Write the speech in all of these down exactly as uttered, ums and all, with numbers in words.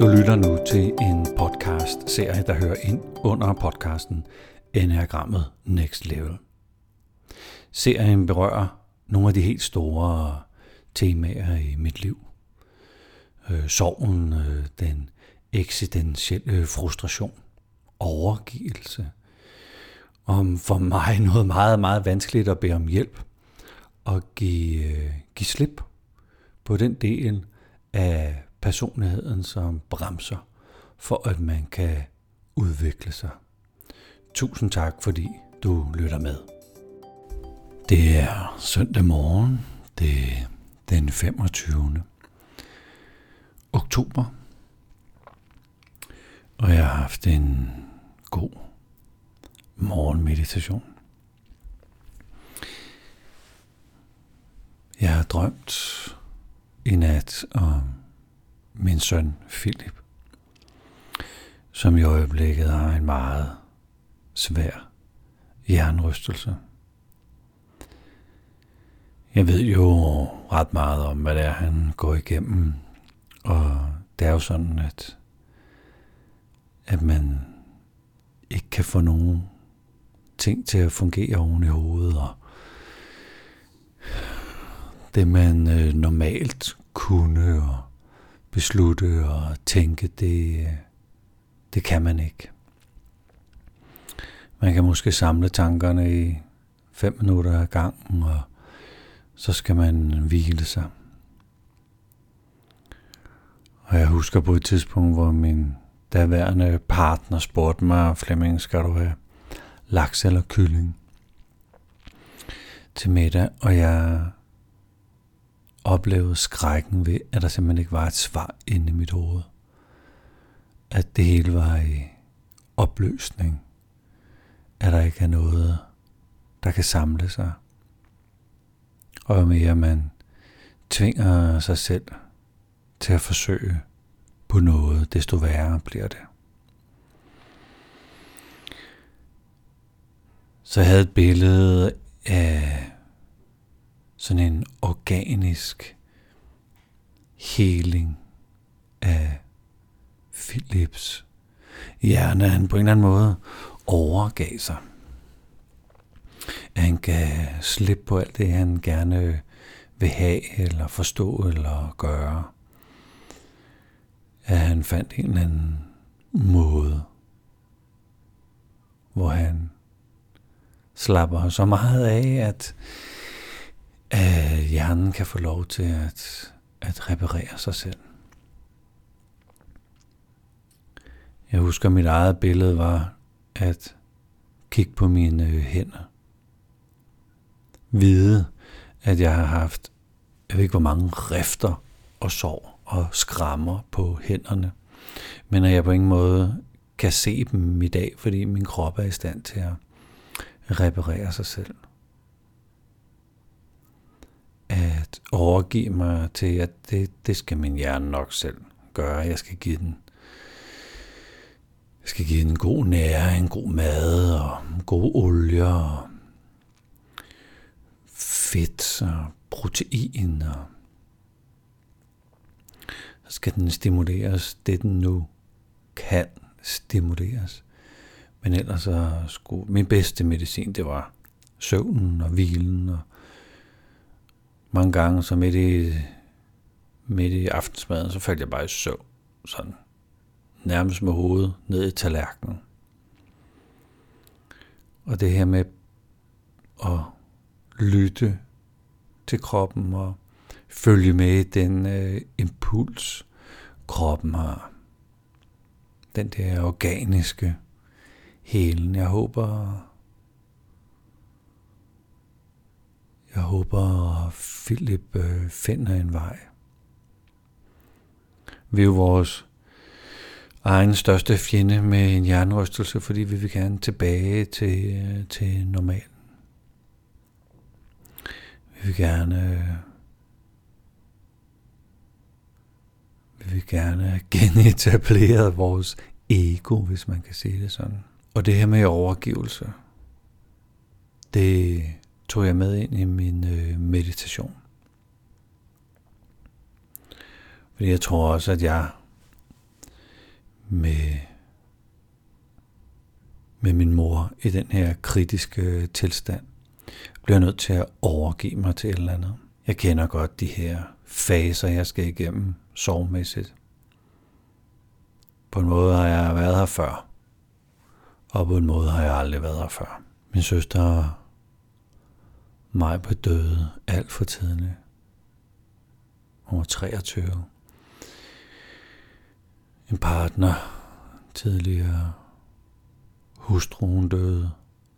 Du lytter nu til en podcast-serie, der hører ind under podcasten Enneagrammet Next Level. Serien berører nogle af de helt store temaer i mit liv. Øh, sorgen, øh, den eksistentielle frustration, overgivelse. Om for mig noget meget, meget vanskeligt at bede om hjælp og give, øh, give slip på den del af personligheden, som bremser for, at man kan udvikle sig. Tusind tak, fordi du lytter med. Det er søndag morgen, det er den femogtyvende oktober, og jeg har haft en god morgenmeditation. Jeg har drømt i nat om min søn Philip, som i øjeblikket har en meget svær hjernerystelse. Jeg ved jo ret meget om, hvad det er, han går igennem, og det er jo sådan, at, at man ikke kan få nogen ting til at fungere oven i hovedet, og det man øh, normalt kunne og beslutte og tænke, det, det kan man ikke. Man kan måske samle tankerne i fem minutter ad gangen, og så skal man hvile sig. Og jeg husker på et tidspunkt, hvor min daværende partner spurgte mig, Flemming, skal du have laks eller kylling til middag? Og jeg oplevede skrækken ved, at der simpelthen ikke var et svar inde i mit hoved. At det hele var i opløsning. At der ikke er noget, der kan samle sig. Og jo mere man tvinger sig selv til at forsøge på noget, desto værre bliver det. Så jeg havde et billede af sådan en organisk heling af Philips hjerne. Han på en eller anden måde overgav sig. Han kan slippe på alt det, han gerne vil have, eller forstå, eller gøre. At han fandt en eller anden måde, hvor han slapper så meget af, at at hjernen kan få lov til at, at reparere sig selv. Jeg husker, mit eget billede var at kigge på mine hænder. Vide, at jeg har haft, jeg ved ikke hvor mange rifter og sår og skrammer på hænderne. Men at jeg på ingen måde kan se dem i dag, fordi min krop er i stand til at reparere sig selv. At overgive mig til, at det, det skal min hjerne nok selv gøre. Jeg skal give den, jeg skal give den god næring, god mad og gode olier og fedt og protein. Og så skal den stimuleres, det den nu kan stimuleres. Men ellers så skulle min bedste medicin, det var søvnen og hvilen og mange gange, så midt i, midt i aftensmaden, så faldt jeg bare i søvn, sådan, nærmest med hovedet ned i tallerkenen. Og det her med at lytte til kroppen og følge med den øh, impuls, kroppen har. Den der organiske helen. Jeg håber... Jeg håber, Philip finder en vej. Vi er jo vores egen største fjende med en hjernerystelse, fordi vi vil gerne tilbage til, til normalen. Vi vil gerne, vi vil gerne genetablere vores ego, hvis man kan sige det sådan. Og det her med overgivelse, det tog jeg med ind i min øh, meditation. Fordi jeg tror også, at jeg med, med min mor i den her kritiske tilstand. Jeg bliver nødt til at overgive mig til et eller andet. Jeg kender godt de her faser, jeg skal igennem sorgmæssigt. På en måde har jeg været her før, og på en måde har jeg aldrig været her før. Min søster Maja døde alt for tidligt. Hun var treogtyve. En partner tidligere. Hustruen døde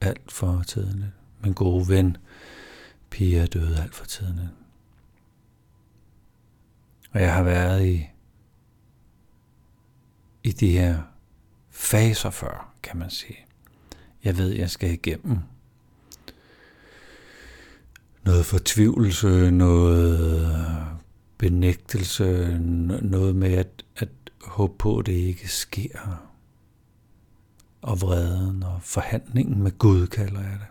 alt for tidligt. Min gode ven Pia døde alt for tidligt. Og jeg har været i i de her faser før, kan man sige. Jeg ved, jeg skal igennem noget fortvivlelse, noget benægtelse, noget med at, at håbe på, at det ikke sker. Og vreden og forhandlingen med Gud, kalder jeg det.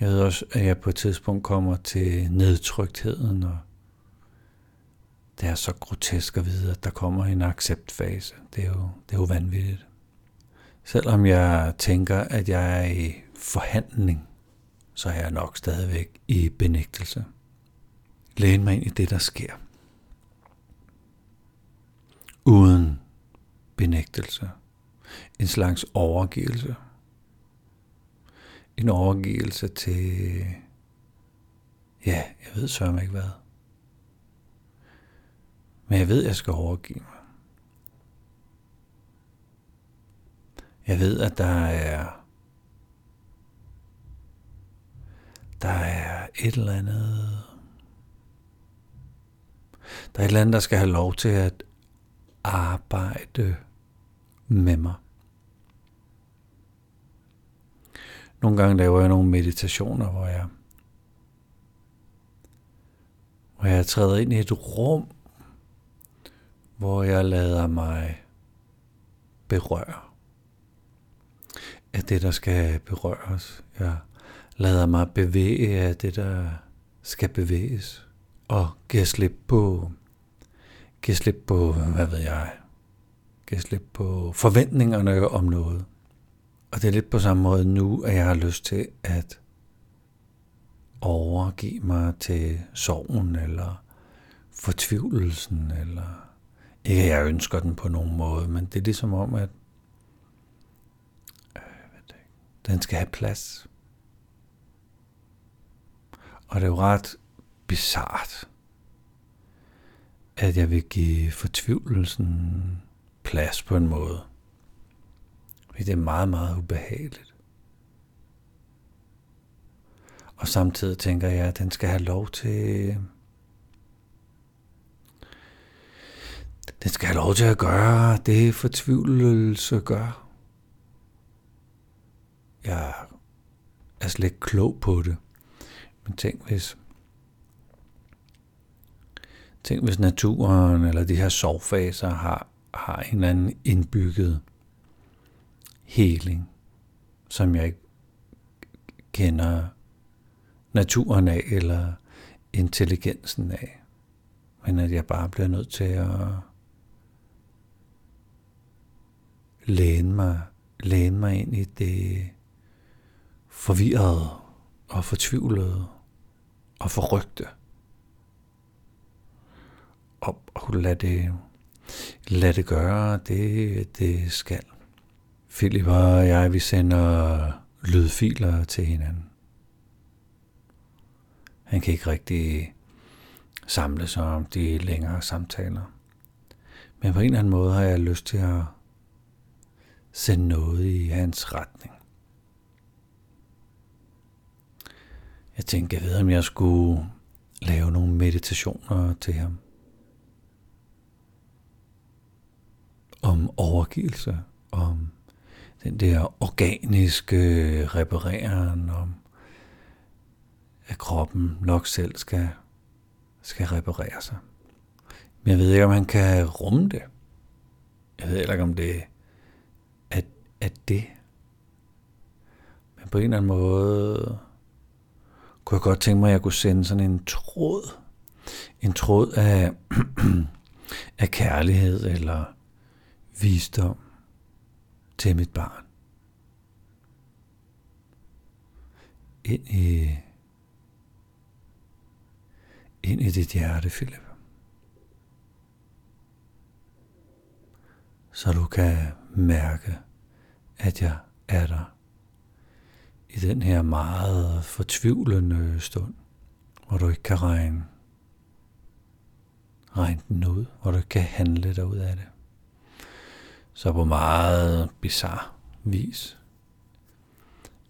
Jeg ved også, at jeg på et tidspunkt kommer til nedtryktheden, og det er så grotesk at vide, at der kommer en acceptfase. Det er jo, det er jo vanvittigt. Selvom jeg tænker, at jeg er i forhandling, så er jeg nok stadigvæk i benægtelse. Læn mig ind i det, der sker. Uden benægtelse. En slags overgivelse. En overgivelse til, ja, jeg ved sørme ikke hvad. Men jeg ved, jeg skal overgive mig. Jeg ved, at der er, der er et eller andet, der er et eller andet, der skal have lov til at arbejde med mig. Nogle gange laver jeg nogle meditationer, hvor jeg, hvor jeg træder ind i et rum, hvor jeg lader mig berøre af det, der skal berøres. Jeg lader mig bevæge af det, der skal bevæges. Og giver slip på, giver slip på, hvad ved jeg, giver slip på forventningerne om noget. Og det er lidt på samme måde nu, at jeg har lyst til at overgive mig til sorgen, eller fortvivlelsen, eller ikke at jeg ønsker den på nogen måde, men det er ligesom om, at øh, den skal have plads. Og det er jo ret bizart, at jeg vil give fortvivlelsen plads på en måde. Fordi det er meget, meget ubehageligt. Og samtidig tænker jeg, at den skal have lov til... Den skal have lov til at gøre det, fortvivlelse gør. Jeg er slet ikke klog på det. Men tænk hvis, tænk hvis naturen eller de her sorgfaser har, har en eller anden indbygget heling, som jeg ikke kender naturen af eller intelligensen af. Men at jeg bare bliver nødt til at Læne mig, læne mig ind i det forvirrede og fortvivlede og forrygte. Og, og lad det, lad det gøre det, det skal. Philip og jeg, vi sender lydfiler til hinanden. Han kan ikke rigtig samle sig om de længere samtaler. Men på en eller anden måde har jeg lyst til at send noget i hans retning. Jeg tænkte, jeg ved, om jeg skulle lave nogle meditationer til ham. Om overgivelse, om den der organiske repareren, om at kroppen nok selv skal, skal reparere sig. Men jeg ved ikke, om han kan rumme det. Jeg ved heller ikke, om det at det. Men på en eller anden måde kunne jeg godt tænke mig, at jeg kunne sende sådan en tråd. En tråd af, af kærlighed eller visdom til mit barn. Ind i, ind i dit hjerte, Philip. Så du kan mærke, at jeg er der i den her meget fortvivlende stund, hvor du ikke kan regne, regne den ud, hvor du ikke kan handle dig ud af det. Så på meget bizarre vis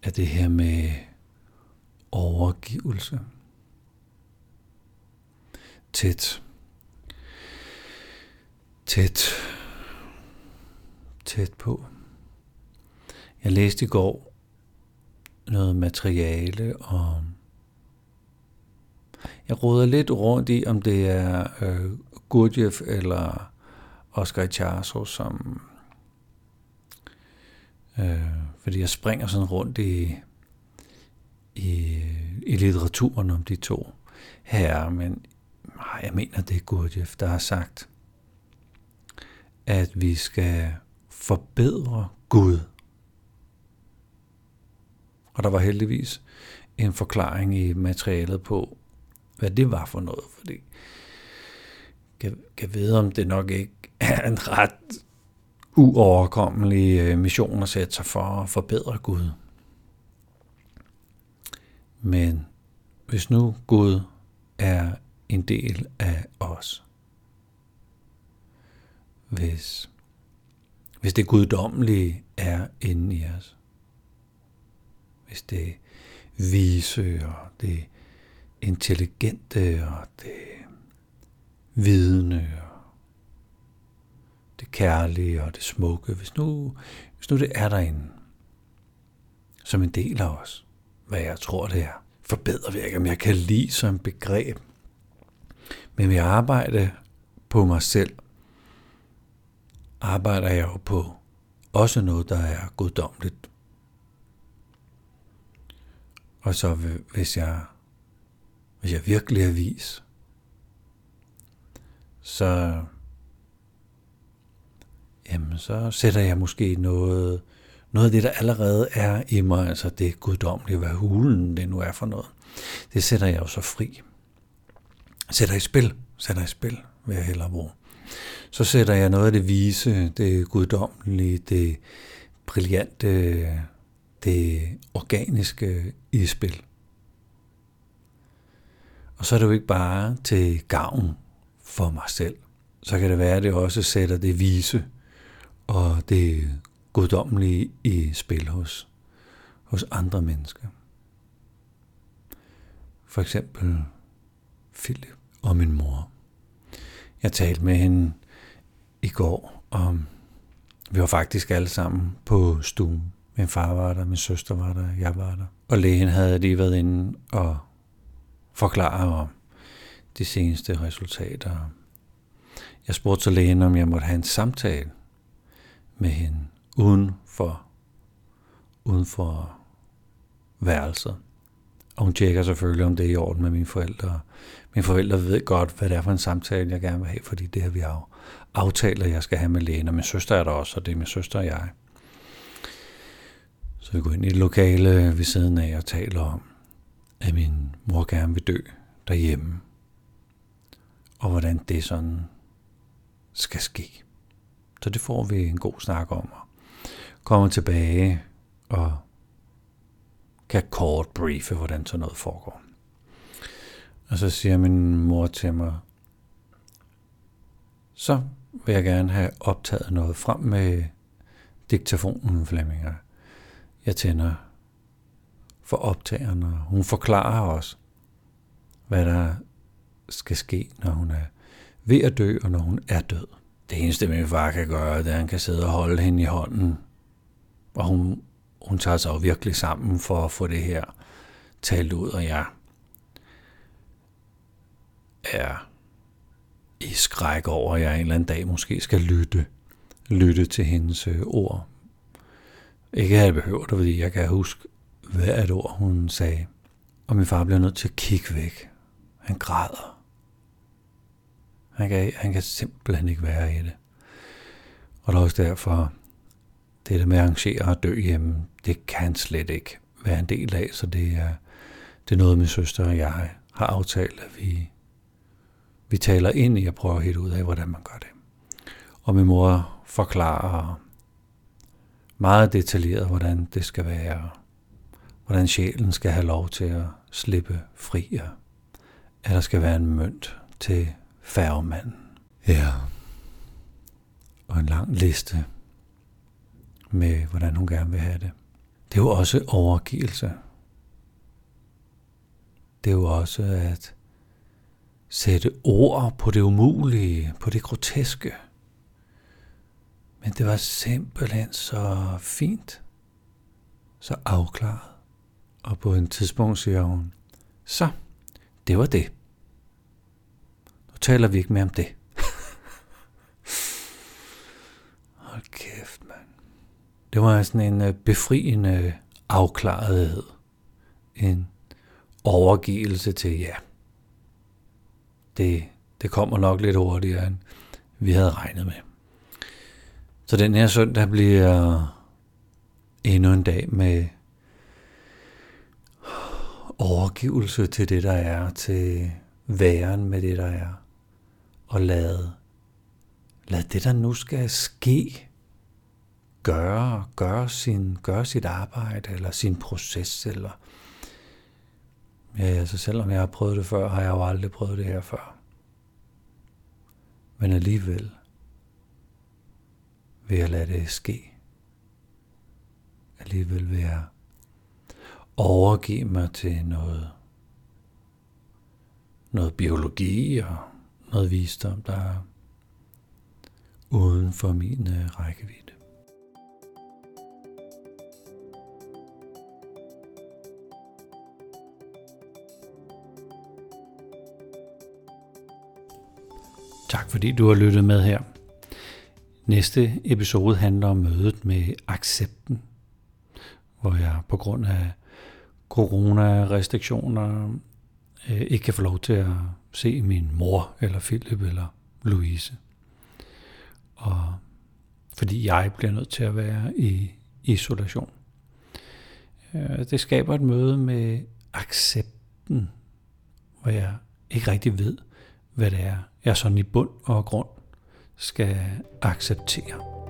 er det her med overgivelse tæt, tæt, tæt på. Jeg læste i går noget materiale, og jeg roder lidt rundt i, om det er øh, Gurdjieff eller Oskar Ichazo, som øh, fordi jeg springer sådan rundt i i, i litteraturen om de to her, men nej, jeg mener det er Gurdjieff, der har sagt, at vi skal forbedre Gud. Og der var heldigvis en forklaring i materialet på, hvad det var for noget, fordi jeg kan vide, om det nok ikke er en ret uoverkommelig mission at sætte sig for at forbedre Gud. Men hvis nu Gud er en del af os, hvis, hvis det guddommelige er inde i os, hvis det vise og det intelligente og det vidende og det kærlige og det smukke, hvis nu, hvis nu det er derinde som en del af os, hvad jeg tror det er, forbedrer vi ikke, om jeg kan lide som begreb, men jeg arbejder på mig selv, arbejder jeg jo på også noget, der er guddommeligt. Og så hvis jeg, hvis jeg virkelig er vis, så, jamen, så sætter jeg måske noget, noget af det, der allerede er i mig, altså det guddommelige, hvad hulen det nu er for noget, det sætter jeg jo så fri. Sætter i spil, sætter i spil, vil jeg hellere bruge. Så sætter jeg noget af det vise, det guddommelige, det brillante, det organiske i spil. Og så er det jo ikke bare til gavn for mig selv. Så kan det være, at det også sætter det vise og det guddommelige i spil hos, hos andre mennesker. For eksempel Philip og min mor. Jeg talte med hende i går, og vi var faktisk alle sammen på stuen. Min far var der, min søster var der, jeg var der. Og lægen havde lige været inde og forklare om de seneste resultater. Jeg spurgte så lægen, om jeg måtte have en samtale med hende uden for, uden for værelset. Og hun tjekker selvfølgelig, om det er i orden med mine forældre. Mine forældre ved godt, hvad det er for en samtale, jeg gerne vil have, fordi det har vi aftalt, at jeg skal have med lægen. Og min søster er der også, og det er min søster og jeg. Så vi går ind i et lokale ved siden af og taler om, at min mor gerne vil dø derhjemme. Og hvordan det sådan skal ske. Så det får vi en god snak om. Og kommer tilbage og kan kort briefe, hvordan sådan noget foregår. Og så siger min mor til mig, så vil jeg gerne have optaget noget frem med diktafonen, Flemming. Jeg tænder for optageren, og hun forklarer os, hvad der skal ske, når hun er ved at dø, og når hun er død. Det eneste, min far kan gøre, det er, at han kan sidde og holde hende i hånden, og hun, hun tager sig jo virkelig sammen for at få det her talt ud, og jeg er i skræk over, at jeg en eller anden dag måske skal lytte, lytte til hendes ord. Ikke at jeg behøver det, fordi jeg kan huske hvert ord, hun sagde. Og min far bliver nødt til at kigge væk. Han græder. Han kan, han kan simpelthen ikke være i det. Og det er også derfor, det der med at arrangere og dø hjemme, det kan slet ikke være en del af, så det er, det er noget, min søster og jeg har aftalt, at vi, vi taler ind i at prøve helt ud af, hvordan man gør det. Og min mor forklarer meget detaljeret, hvordan det skal være, hvordan sjælen skal have lov til at slippe fri, at der skal være en mønt til færgemanden. Ja, og en lang liste med, hvordan hun gerne vil have det. Det er jo også overgivelse. Det er jo også at sætte ord på det umulige, på det groteske. Men det var simpelthen så fint, så afklaret. Og på et tidspunkt siger hun, så, det var det. Nu taler vi ikke mere om det. Hold kæft, mand. Det var sådan en befriende afklarethed. En overgivelse til, ja, det, det kommer nok lidt hurtigere, end vi havde regnet med. Så den her søndag bliver endnu en dag med overgivelse til det, der er, til væren med det, der er. Og lad, lad det, der nu skal ske, gøre, gøre, sin, gøre sit arbejde eller sin proces. Eller ja, altså selvom jeg har prøvet det før, har jeg jo aldrig prøvet det her før. Men alligevel vil jeg lade det ske. Alligevel vil jeg overgive mig til noget, noget biologi og noget visdom, der er uden for min rækkevidde. Tak fordi du har lyttet med her. Næste episode handler om mødet med accepten, hvor jeg på grund af corona-restriktioner øh, ikke kan få lov til at se min mor, eller Philip, eller Louise. Og fordi jeg bliver nødt til at være i isolation. Øh, det skaber et møde med accepten, hvor jeg ikke rigtig ved, hvad det er, jeg sådan i bund og grund skal acceptere.